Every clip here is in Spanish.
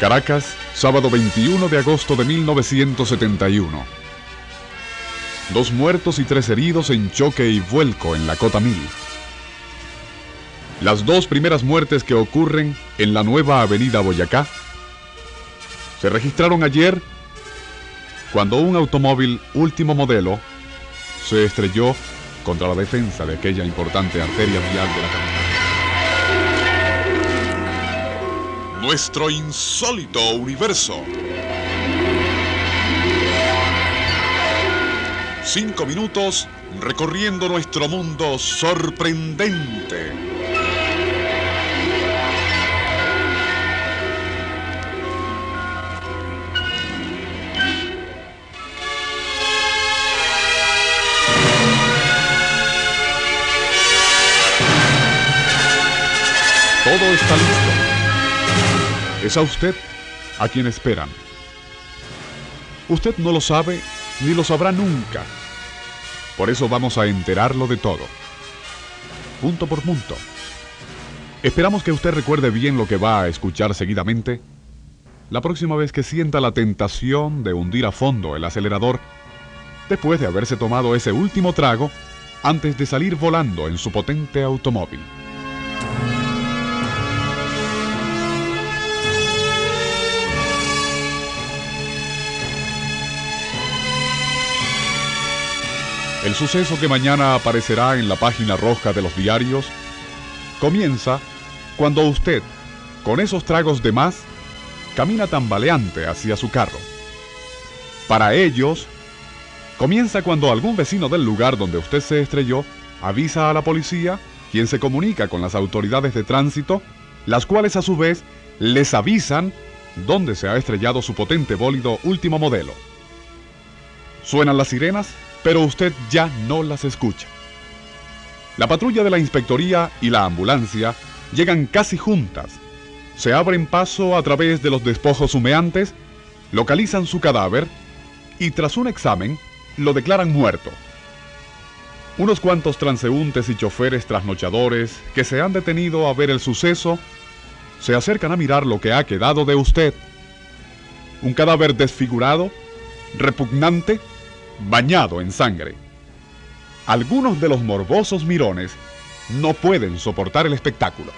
Caracas, sábado 21 de agosto de 1971. 2 muertos y 3 heridos en choque y vuelco en la Cota 1000. Las 2 primeras muertes que ocurren en la nueva avenida Boyacá se registraron ayer cuando un automóvil último modelo se estrelló contra la defensa de aquella importante arteria vial de la capital. Nuestro insólito universo. 5 minutos recorriendo nuestro mundo sorprendente. Todo está listo. Es a usted a quien esperan. Usted no lo sabe ni lo sabrá nunca. Por eso vamos a enterarlo de todo, punto por punto. Esperamos que usted recuerde bien lo que va a escuchar seguidamente la próxima vez que sienta la tentación de hundir a fondo el acelerador después de haberse tomado ese último trago antes de salir volando en su potente automóvil. El suceso que mañana aparecerá en la página roja de los diarios comienza cuando usted, con esos tragos de más, camina tambaleante hacia su carro. Para ellos, comienza cuando algún vecino del lugar donde usted se estrelló avisa a la policía, quien se comunica con las autoridades de tránsito, las cuales a su vez les avisan dónde se ha estrellado su potente bólido último modelo. Suenan las sirenas, pero usted ya no las escucha. La patrulla de la inspectoría y la ambulancia llegan casi juntas, se abren paso a través de los despojos humeantes, localizan su cadáver y tras un examen lo declaran muerto. Unos cuantos transeúntes y choferes trasnochadores que se han detenido a ver el suceso se acercan a mirar lo que ha quedado de usted. Un cadáver desfigurado, repugnante, bañado en sangre. Algunos de los morbosos mirones no pueden soportar el espectáculo.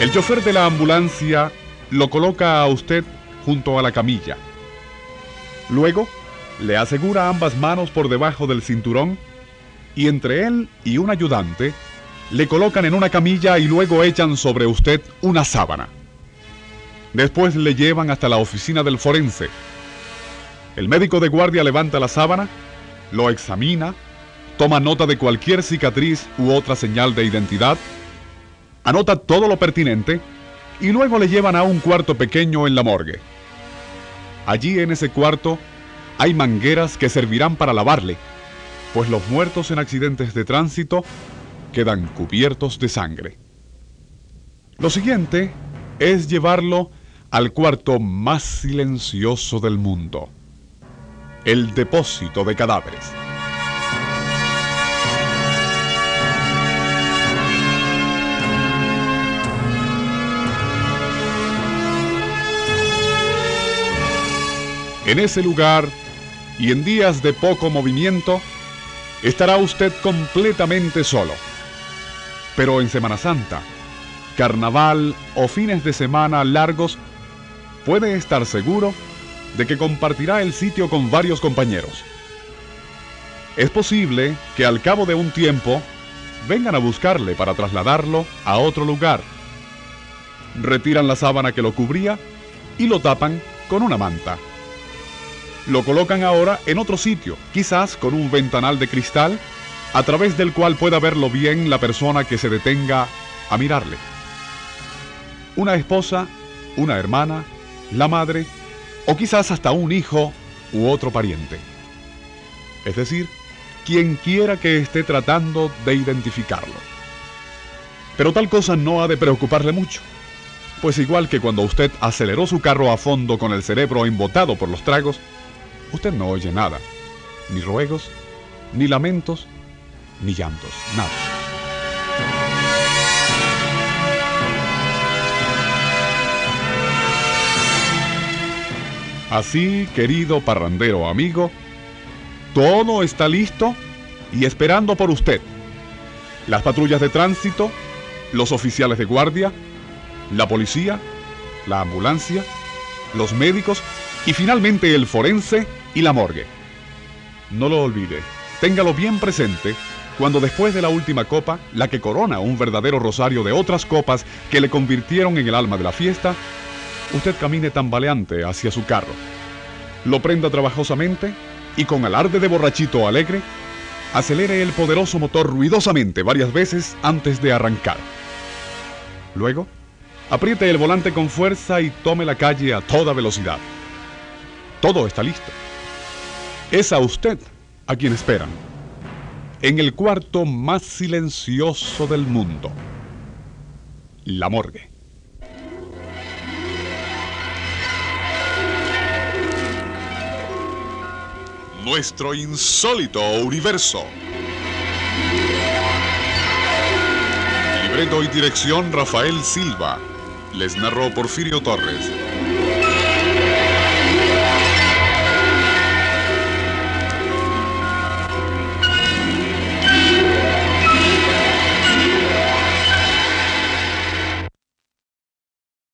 El chofer de la ambulancia lo coloca a usted junto a la camilla. Luego, le asegura ambas manos por debajo del cinturón y entre él y un ayudante le colocan en una camilla y luego echan sobre usted una sábana. Después le llevan hasta la oficina del forense. El médico de guardia levanta la sábana, lo examina, Toma nota de cualquier cicatriz u otra señal de identidad. Anota todo lo pertinente y luego le llevan a un cuarto pequeño en la morgue. Allí en ese cuarto hay mangueras que servirán para lavarle, pues los muertos en accidentes de tránsito quedan cubiertos de sangre. Lo siguiente es llevarlo al cuarto más silencioso del mundo, el depósito de cadáveres. En ese lugar, y en días de poco movimiento, estará usted completamente solo. Pero en Semana Santa, Carnaval o fines de semana largos, puede estar seguro de que compartirá el sitio con varios compañeros. Es posible que al cabo de un tiempo vengan a buscarle para trasladarlo a otro lugar. Retiran la sábana que lo cubría y lo tapan con una manta. Lo colocan ahora en otro sitio, quizás con un ventanal de cristal, a través del cual pueda verlo bien la persona que se detenga a mirarle. Una esposa, una hermana, la madre, o quizás hasta un hijo u otro pariente. Es decir, quien quiera que esté tratando de identificarlo. Pero tal cosa no ha de preocuparle mucho, pues igual que cuando usted aceleró su carro a fondo con el cerebro embotado por los tragos, usted no oye nada, ni ruegos, ni lamentos, ni llantos, nada. Así, querido parrandero amigo, todo está listo y esperando por usted. Las patrullas de tránsito, los oficiales de guardia, la policía, la ambulancia, los médicos y finalmente el forense y la morgue. No lo olvide, téngalo bien presente cuando después de la última copa, la que corona un verdadero rosario de otras copas que le convirtieron en el alma de la fiesta, usted camine tambaleante hacia su carro, lo prenda trabajosamente y con alarde de borrachito alegre, acelere el poderoso motor ruidosamente varias veces antes de arrancar. Luego, apriete el volante con fuerza y tome la calle a toda velocidad. Todo está listo. Es a usted a quien esperan, en el cuarto más silencioso del mundo, la morgue. Nuestro insólito universo. Libreto y dirección Rafael Silva. Les narró Porfirio Torres.